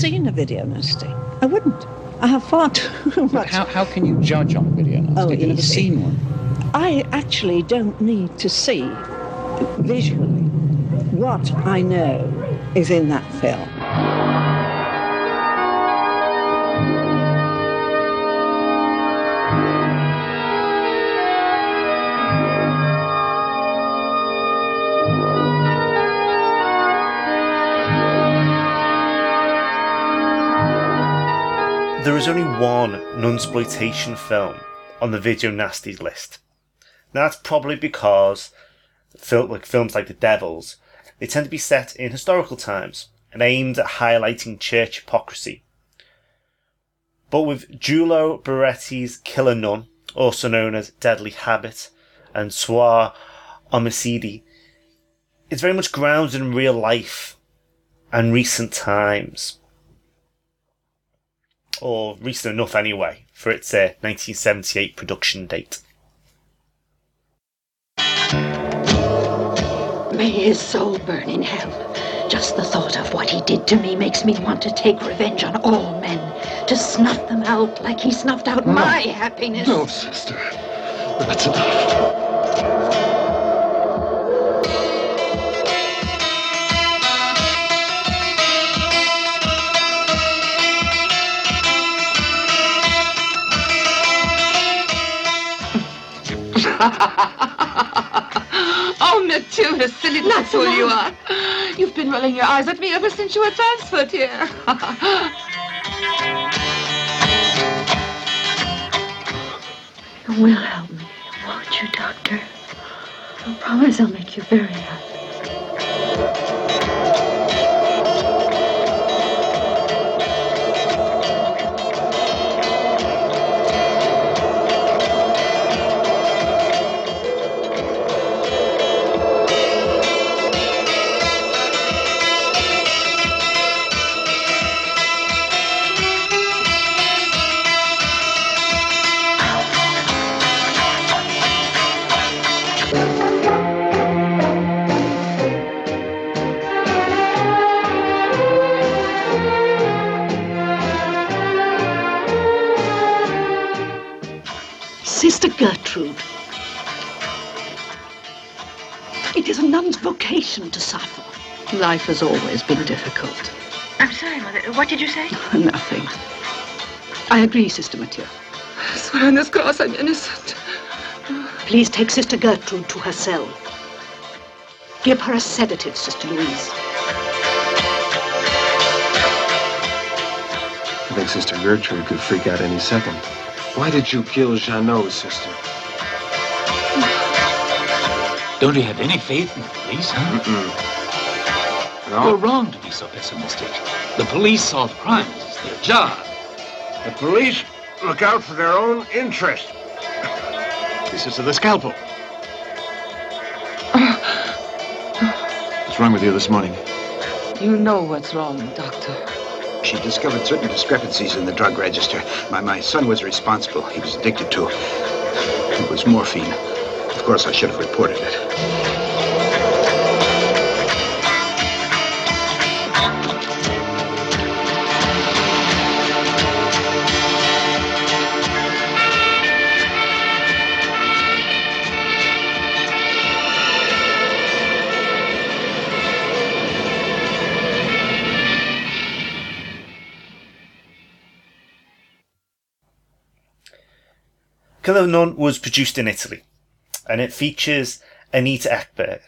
seen a video nasty. I wouldn't. I have far too much. How can you judge on video nasty? You've never seen one. I actually don't need to see visually what I know is in that film. There is only one nunsploitation film on the video nasties list. Now, that's probably because films like The Devils, they tend to be set in historical times and aimed at highlighting church hypocrisy. But with Giulio Berti's Killer Nun, also known as Deadly Habit, and Suor Omicidi, it's very much grounded in real life and recent times. Or recent enough anyway, for its 1978 production date. May his soul burn in hell. Just the thought of what he did to me makes me want to take revenge on all men. To snuff them out like he snuffed out my happiness. No, sister. That's enough. Oh, Matilda, silly, that's all you are. You've been rolling your eyes at me ever since you were transferred here. You will help me, won't you, Doctor? I promise I'll make you very happy. Sister Gertrude. It is a nun's vocation to suffer. Life has always been difficult. I'm sorry, Mother. What did you say? Nothing. I agree, Sister Mathieu. I swear on this cross I'm innocent. Please take Sister Gertrude to her cell. Give her a sedative, Sister Louise. I think Sister Gertrude could freak out any second. Why did you kill Jeannot's sister? Don't you have any faith in the police, huh? Mm-mm. No. You're wrong to be so pessimistic. The police solve crimes. It's their job. The police look out for their own interest. This is to the scalpel. What's wrong with you this morning? You know what's wrong, Doctor. She discovered certain discrepancies in the drug register. My son was responsible. He was addicted to it. It was morphine. Of course, I should have reported Killer Nun was produced in Italy, and it features Anita Ekberg.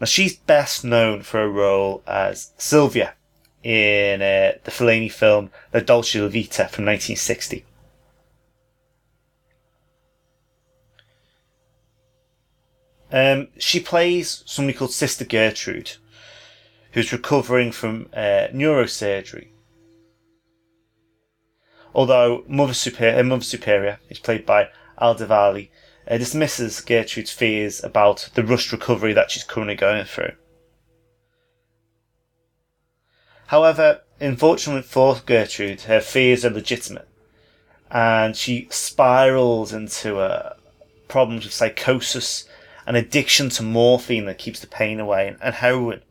Now, she's best known for her role as Sylvia in the Fellini film La Dolce Vita from 1960. She plays somebody called Sister Gertrude, who's recovering from neurosurgery. Although Mother Superior, who's played by Al Diwali, dismisses Gertrude's fears about the rushed recovery that she's currently going through. However, unfortunately for Gertrude, her fears are legitimate, and she spirals into problems with psychosis and addiction to morphine that keeps the pain away, and heroin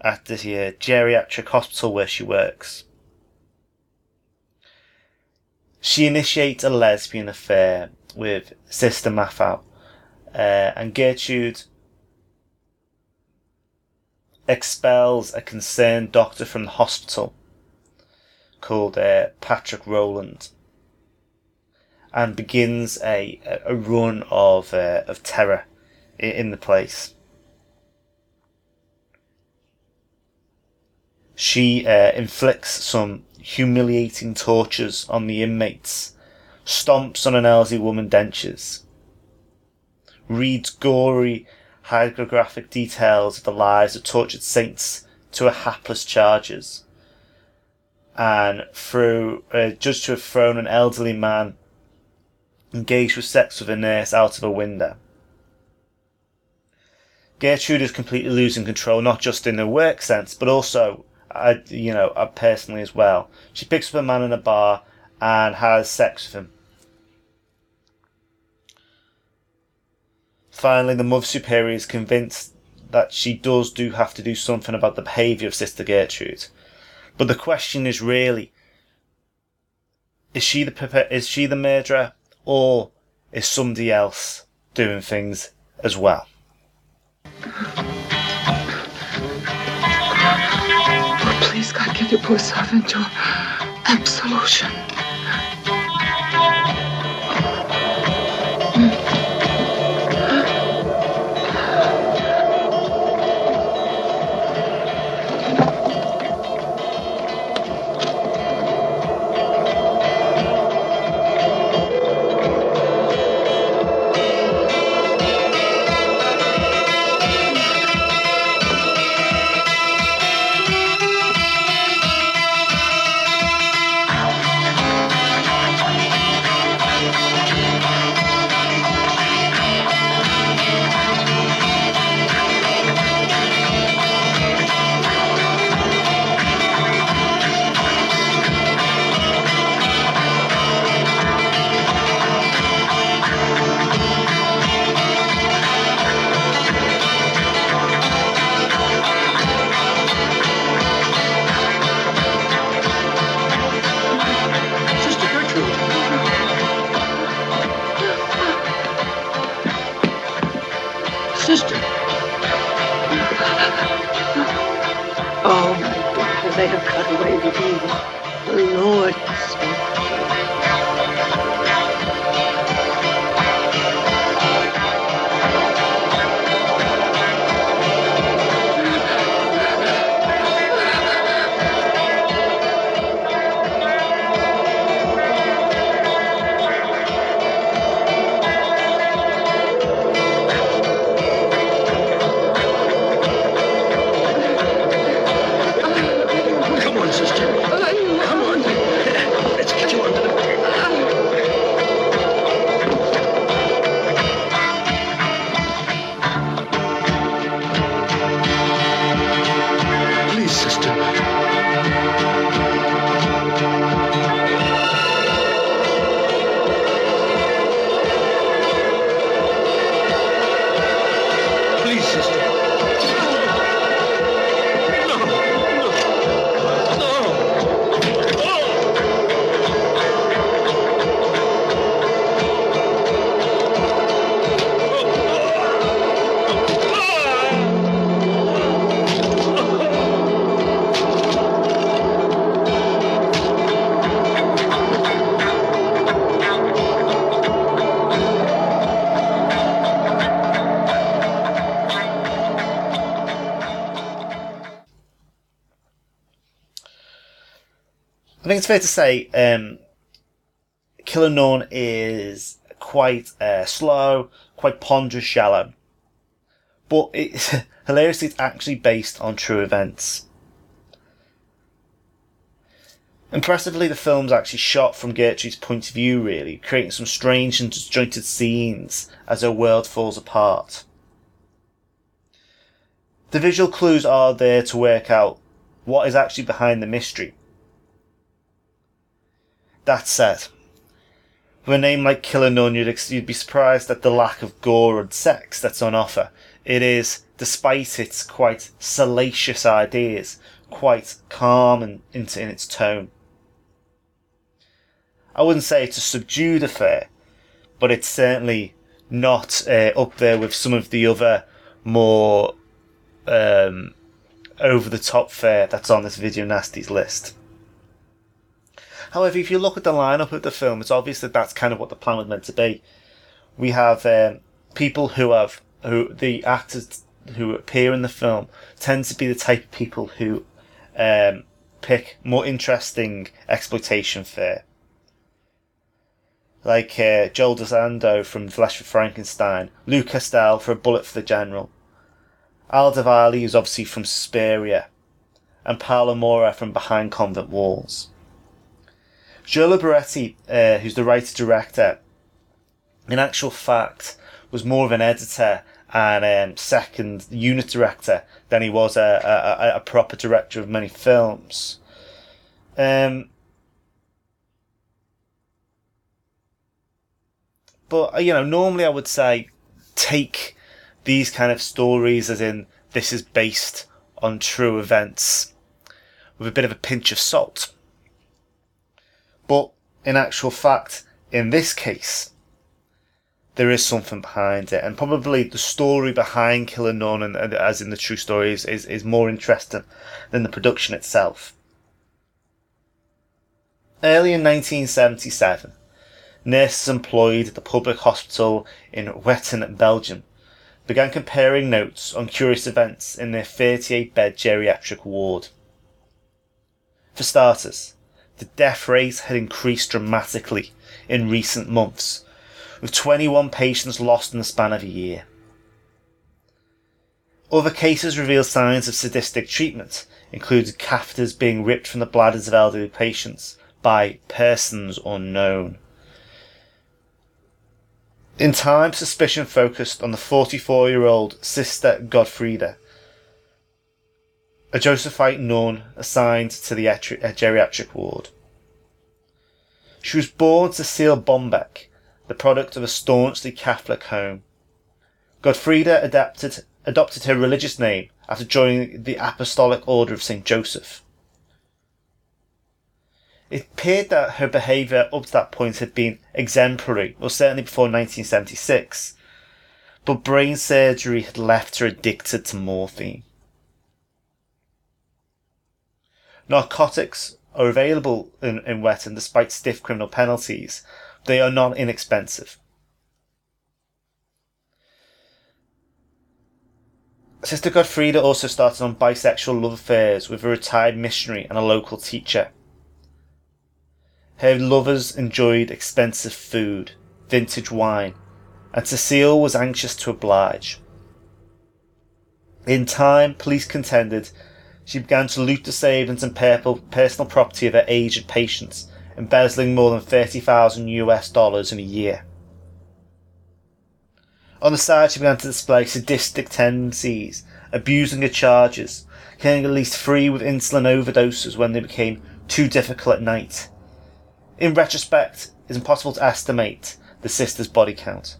at the geriatric hospital where she works. She initiates a lesbian affair with Sister Maffau, and Gertrude expels a concerned doctor from the hospital called Patrick Rowland, and begins a run of terror in the place. She inflicts some humiliating tortures on the inmates, stomps on an elderly woman dentures, reads gory hagiographic details of the lives of tortured saints to her hapless charges, and through judged to have thrown an elderly man engaged with sex with a nurse out of a window. Gertrude is completely losing control, not just in her work sense, but also I personally as well. She picks up a man in a bar and has sex with him. Finally, the Mother Superior is convinced that she do have to do something about the behaviour of Sister Gertrude. But the question is really, is she the murderer, or is somebody else doing things as well? Please, God, give your poor servant your absolution. I think it's fair to say Killer Nun is quite slow, quite ponderous, shallow. But it, hilariously, it's actually based on true events. Impressively, the film's actually shot from Gertrude's point of view, really, creating some strange and disjointed scenes as her world falls apart. The visual clues are there to work out what is actually behind the mystery. That said, with a name like Killer Nun, you'd be surprised at the lack of gore and sex that's on offer. It is, despite its quite salacious ideas, quite calm in its tone. I wouldn't say it's a subdued affair, but it's certainly not up there with some of the other more over-the-top fare that's on this Video Nasties list. However, if you look at the lineup of the film, it's obvious that that's kind of what the plan was meant to be. We have people who the actors who appear in the film tend to be the type of people who pick more interesting exploitation fare. Like Joel DeSando from Flesh for Frankenstein, Luke Castell for A Bullet for the General, Al Diwali, who's obviously from Suspiria, and Paula Mora from Behind Convent Walls. Giulio Berti, who's the writer-director, in actual fact was more of an editor and second unit director than he was a proper director of many films. But, you know, normally I would say take these kind of stories as in this is based on true events with a bit of a pinch of salt. But in actual fact, in this case, there is something behind it. And probably the story behind Killer Nun, and as in the true story, is more interesting than the production itself. Early in 1977, nurses employed at the public hospital in Wetten, Belgium, began comparing notes on curious events in their 38-bed geriatric ward. For starters, the death rate had increased dramatically in recent months, with 21 patients lost in the span of a year. Other cases revealed signs of sadistic treatment, including catheters being ripped from the bladders of elderly patients by persons unknown. In time, suspicion focused on the 44-year-old Sister Godfrida, a Josephite nun assigned to the geriatric ward. She was born Cecile Bombeck, the product of a staunchly Catholic home. Godfrida adopted her religious name after joining the Apostolic Order of Saint Joseph. It appeared that her behaviour up to that point had been exemplary, or certainly before 1976, but brain surgery had left her addicted to morphine. Narcotics are available in Wetten despite stiff criminal penalties. They are not inexpensive. Sister Godfrida also started on bisexual love affairs with a retired missionary and a local teacher. Her lovers enjoyed expensive food, vintage wine, and Cecile was anxious to oblige. In time, police contended she began to loot the savings and personal property of her aged patients, embezzling more than $30,000 in a year. On the side, she began to display sadistic tendencies, abusing her charges, killing at least 3 with insulin overdoses when they became too difficult at night. In retrospect, it's impossible to estimate the sister's body count.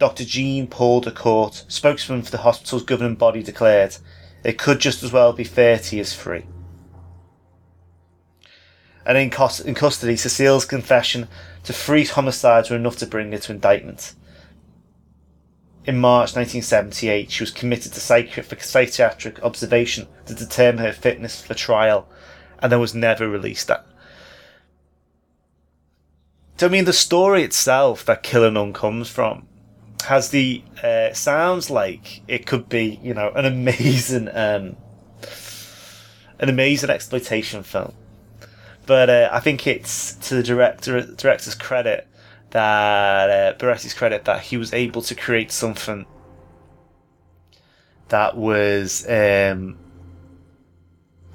Dr. Jean Paul de Court, spokesman for the hospital's governing body, declared, "It could just as well be 30 as 3. And in custody, Cecile's confession to 3 homicides were enough to bring her to indictment. In March 1978, she was committed to psychiatric observation to determine her fitness for trial, and then was never released. So, I mean, the story itself that Killer Nun comes from has the sounds like it could be, you know, an amazing exploitation film, but I think it's to the director's credit that Berti's credit that he was able to create something that was a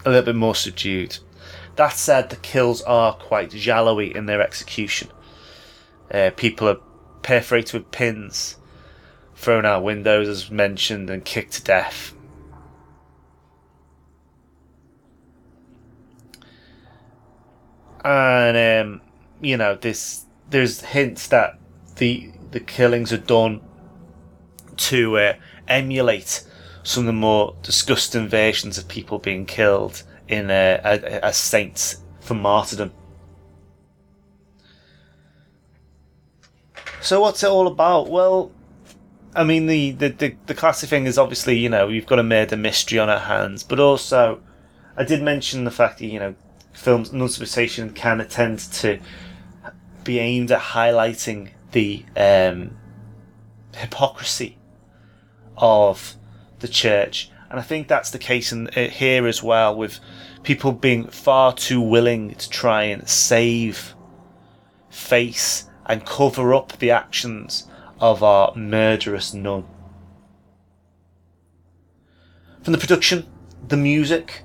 little bit more subdued. That said, the kills are quite shallowy in their execution. People are perforated with pins, thrown out windows as mentioned, and kicked to death. And you know, there's hints that the killings are done to emulate some of the more disgusting versions of people being killed in as saints for martyrdom. So what's it all about? Well, I mean, the classic thing is obviously, you know, you've got a murder mystery on our hands, but also I did mention the fact that, you know, films Nuncification can attempt to be aimed at highlighting the hypocrisy of the church, and I think that's the case in here as well, with people being far too willing to try and save face and cover up the actions of our murderous nun. From the production, the music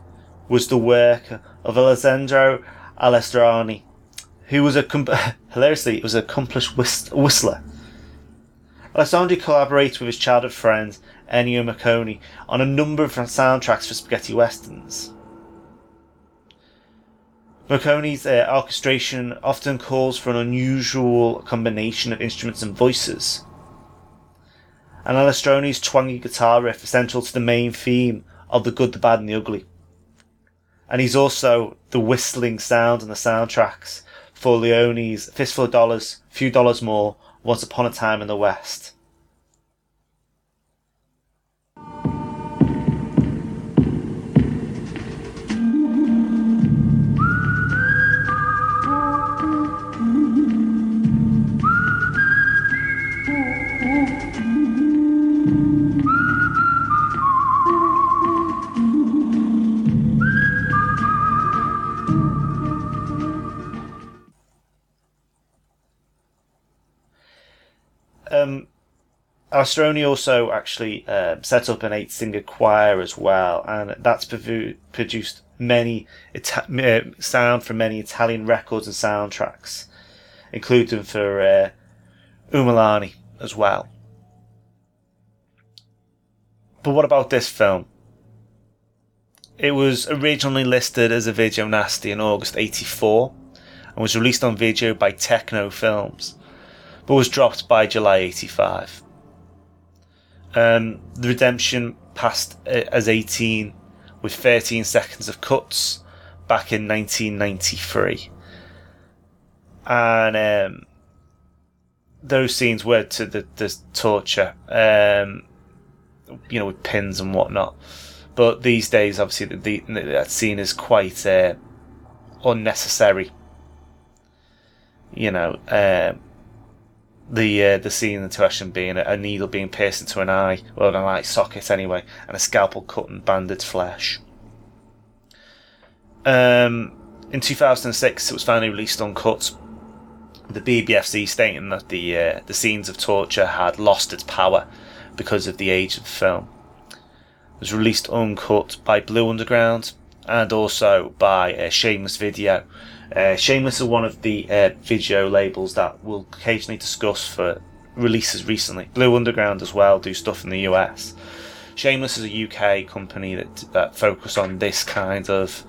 was the work of Alessandro Alessandroni, who was an accomplished whistler. Alessandro collaborated with his childhood friend Ennio Morricone on a number of soundtracks for spaghetti westerns. Morricone's orchestration often calls for an unusual combination of instruments and voices, and Alessandro's twangy guitar riff is central to the main theme of The Good, the Bad and the Ugly. And he's also the whistling sound on the soundtracks for Leone's Fistful of Dollars, Few Dollars More, Once Upon a Time in the West. Alessandroni also actually set up an 8-singer choir as well, and that's produced many sound for many Italian records and soundtracks, including for Umilani as well. But what about this film? It was originally listed as a video nasty in August 1984 and was released on video by Techno Films, but was dropped by July 1985. The Redemption passed as 18 with 13 seconds of cuts back in 1993, and those scenes were to the torture, you know, with pins and whatnot, but these days obviously that scene is quite unnecessary, you know. The scene in question being a needle being pierced into an eye, or an eye socket anyway, and a scalpel cutting banded flesh. In 2006, it was finally released uncut, the BBFC stating that the scenes of torture had lost its power because of the age of the film. It was released uncut by Blue Underground and also by Shameless Video. Shameless is one of the video labels that we'll occasionally discuss for releases recently. Blue Underground as well do stuff in the US. Shameless is a UK company that focus on this kind of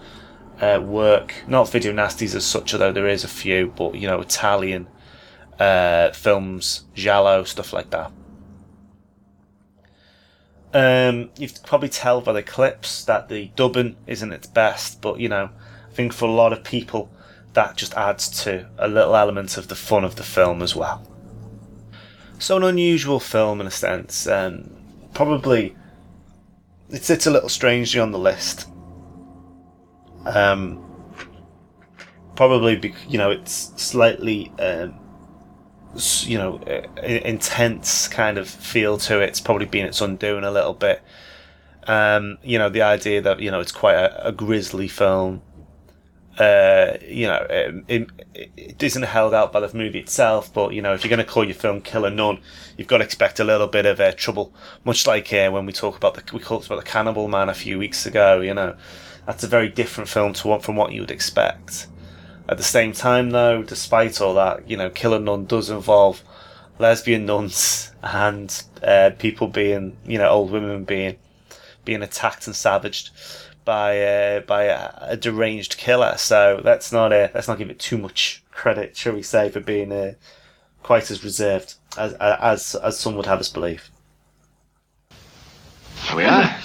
work. Not video nasties as such, although there is a few, but, you know, Italian films, giallo, stuff like that. You can probably tell by the clips that the dubbing isn't its best, but, you know, I think for a lot of people that just adds to a little element of the fun of the film as well. So an unusual film in a sense. Probably it sits a little strangely on the list. Probably you know, it's slightly you know, intense kind of feel to it. It's probably been its undoing a little bit. You know, the idea that, you know, it's quite a grisly film. You know, it isn't held out by the movie itself, but, you know, if you're going to call your film Killer Nun, you've got to expect a little bit of trouble. Much like when we talked about the Cannibal Man a few weeks ago. You know, that's a very different film from what you would expect. At the same time, though, despite all that, you know, Killer Nun does involve lesbian nuns and people being, you know, old women being attacked and savaged by a deranged killer, so let's not give it too much credit, shall we say, for being quite as reserved as some would have us believe. There we are.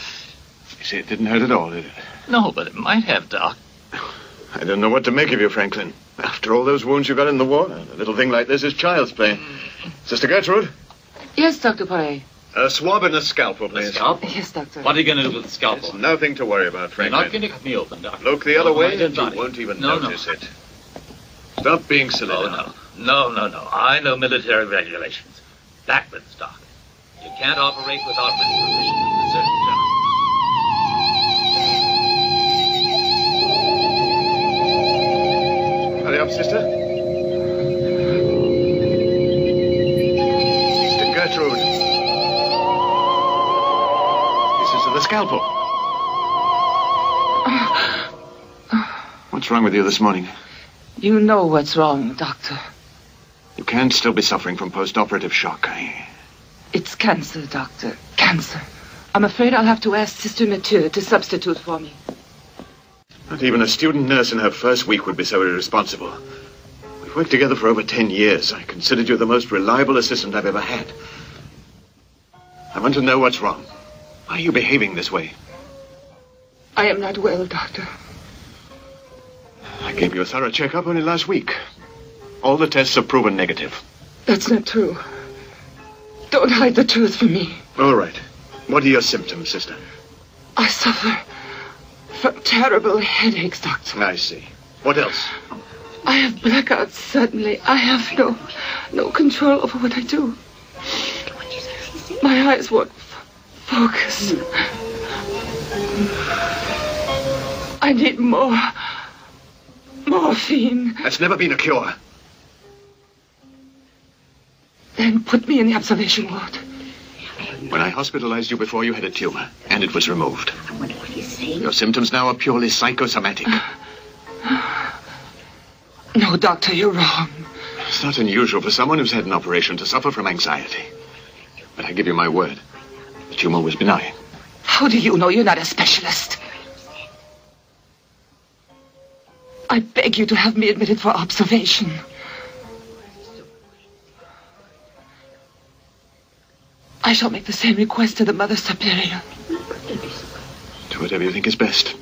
You say it didn't hurt at all, did it? No, but it might have, Doc. I don't know what to make of you, Franklin. After all those wounds you got in the war, a little thing like this is child's play. Sister Gertrude? Yes, Dr. Poiré. A swab and a scalpel, please. A scalpel? Yes, doctor. What are you going to do with the scalpel? There's nothing to worry about, Franklin. You're not going to cut me open, doctor. Look the other way and you won't even notice it. Stop being silly. Oh, no. I know military regulations. Backwards, doc. You can't operate without written permission from the surgeon general. Hurry up, sister. Sister Gertrude. Pieces of the scalpel. What's wrong with you this morning? You know what's wrong, doctor. You can still be suffering from post-operative shock. It's cancer, doctor. Cancer. I'm afraid I'll have to ask Sister Mathieu to substitute for me. Not even a student nurse in her first week would be so irresponsible. We've worked together for over 10 years. I considered you the most reliable assistant I've ever had. I want to know what's wrong. Why are you behaving this way? I am not well, doctor. I gave you a thorough checkup only last week. All the tests have proven negative. That's not true. Don't hide the truth from me. All right. What are your symptoms, sister? I suffer from terrible headaches, doctor. I see. What else? I have blackouts suddenly. I have no control over what I do. My eyes won't focus. I need morphine. That's never been a cure. Then put me in the observation ward. When I hospitalized you before, you had a tumor, and it was removed. I wonder what he's saying. Your symptoms now are purely psychosomatic. No, doctor, you're wrong. It's not unusual for someone who's had an operation to suffer from anxiety. But I give you my word, the tumor was benign. How do you know? You're not a specialist. I beg you to have me admitted for observation. I shall make the same request to the Mother Superior. Do whatever you think is best.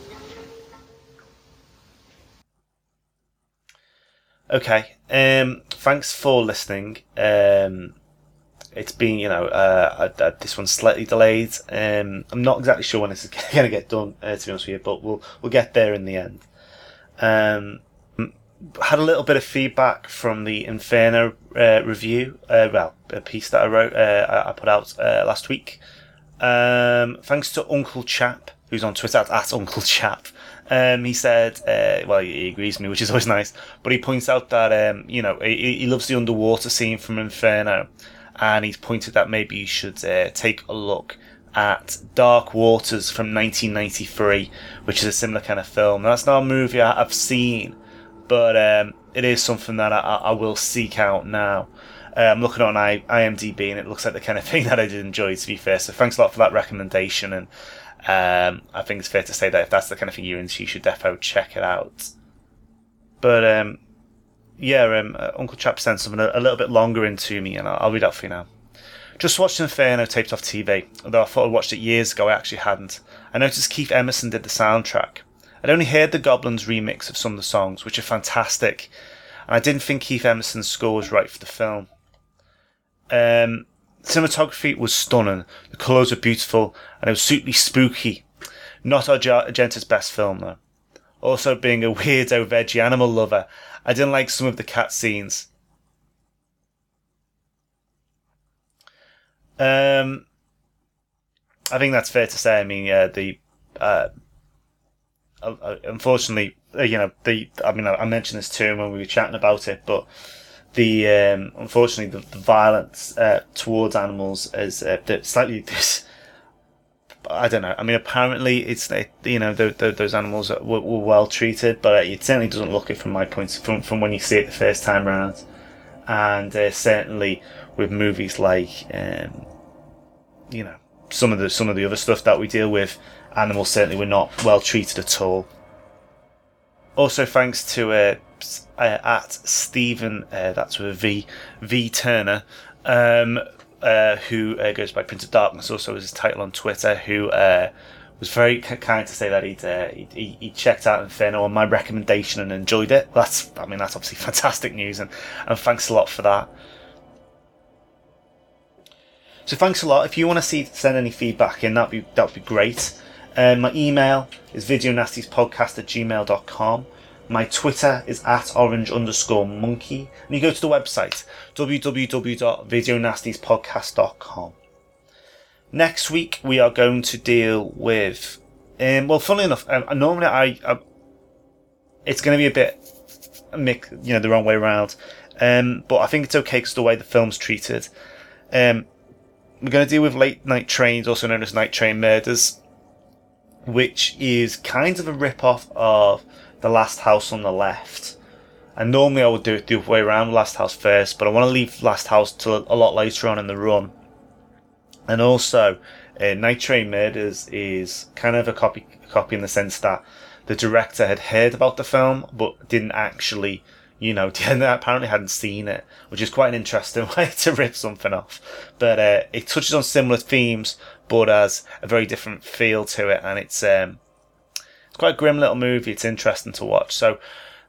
Okay. Thanks for listening. It's been, this one's slightly delayed. I'm not exactly sure when this is going to get done, to be honest with you, but we'll get there in the end. Had a little bit of feedback from the Inferno review, a piece that I wrote, I put out last week. Thanks to Uncle Chap, who's on Twitter at Uncle Chap. He said, he agrees with me, which is always nice, but he points out that, he loves the underwater scene from Inferno, and he's pointed that maybe you should take a look at Dark Waters from 1993, which is a similar kind of film. Now, that's not a movie I've seen, but it is something that I will seek out now. I'm looking on IMDb, and it looks like the kind of thing that I did enjoy, to be fair. So thanks a lot for that recommendation, and I think it's fair to say that if that's the kind of thing you're into, you should defo check it out. But Uncle Chap sent something a little bit longer into me, and I'll read out for you now. Just watched Inferno taped off TV, although I thought I watched it years ago, I actually hadn't. I noticed Keith Emerson did the soundtrack. I'd only heard the Goblins remix of some of the songs, which are fantastic, and I didn't think Keith Emerson's score was right for the film. Cinematography was stunning, the colours were beautiful, and it was suitably spooky. Not Argenta's best film, though. Also, being a weirdo veggie animal lover, I didn't like some of the cat scenes. I think that's fair to say. I mean, unfortunately, I mentioned this too when we were chatting about it, but unfortunately, the violence towards animals is slightly this. I don't know. I mean, apparently, those animals were well treated, but it certainly doesn't look it from my point from when you see it the first time round, and certainly with movies like some of the other stuff that we deal with. Animals certainly were not well treated at all. Also, thanks to at Stephen, that's with a V Turner, who goes by Prince of Darkness, also is his title on Twitter, who was very kind to say that he checked out Inferno on my recommendation and enjoyed it. That's obviously fantastic news, and thanks a lot for that. So thanks a lot. If you want to send any feedback in, that'd be great. My email is videonastiespodcast@gmail.com. My Twitter is @orange_monkey. And you go to the website, www.videonastiespodcast.com. Next week, we are going to deal with... funnily enough, normally it's going to be a bit... the wrong way around. But I think it's okay because of the way the film's treated. We're going to deal with Late Night Trains, also known as Night Train Murders, which is kind of a rip-off of The Last House on the Left. And normally I would do it the other way around, Last House first, but I want to leave Last House till a lot later on in the run. And also, Night Train Murders is kind of a copy in the sense that the director had heard about the film, but didn't actually, apparently hadn't seen it, which is quite an interesting way to rip something off. But it touches on similar themes, but has a very different feel to it, and it's quite a grim little movie. It's interesting to watch. So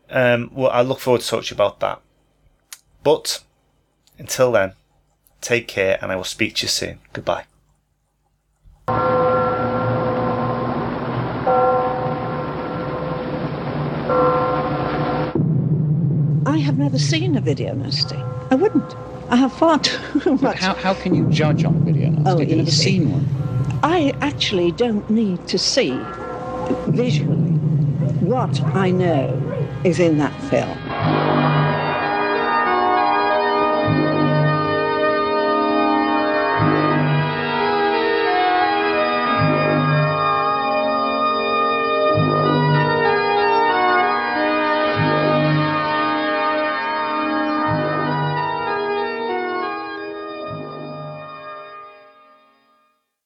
I look forward to talking about that. But until then, take care, and I will speak to you soon. Goodbye. I have never seen a video nasty. I wouldn't. I have far too much. But how can you judge on a video nasty? You've never seen one. I actually don't need to see visually what I know is in that film.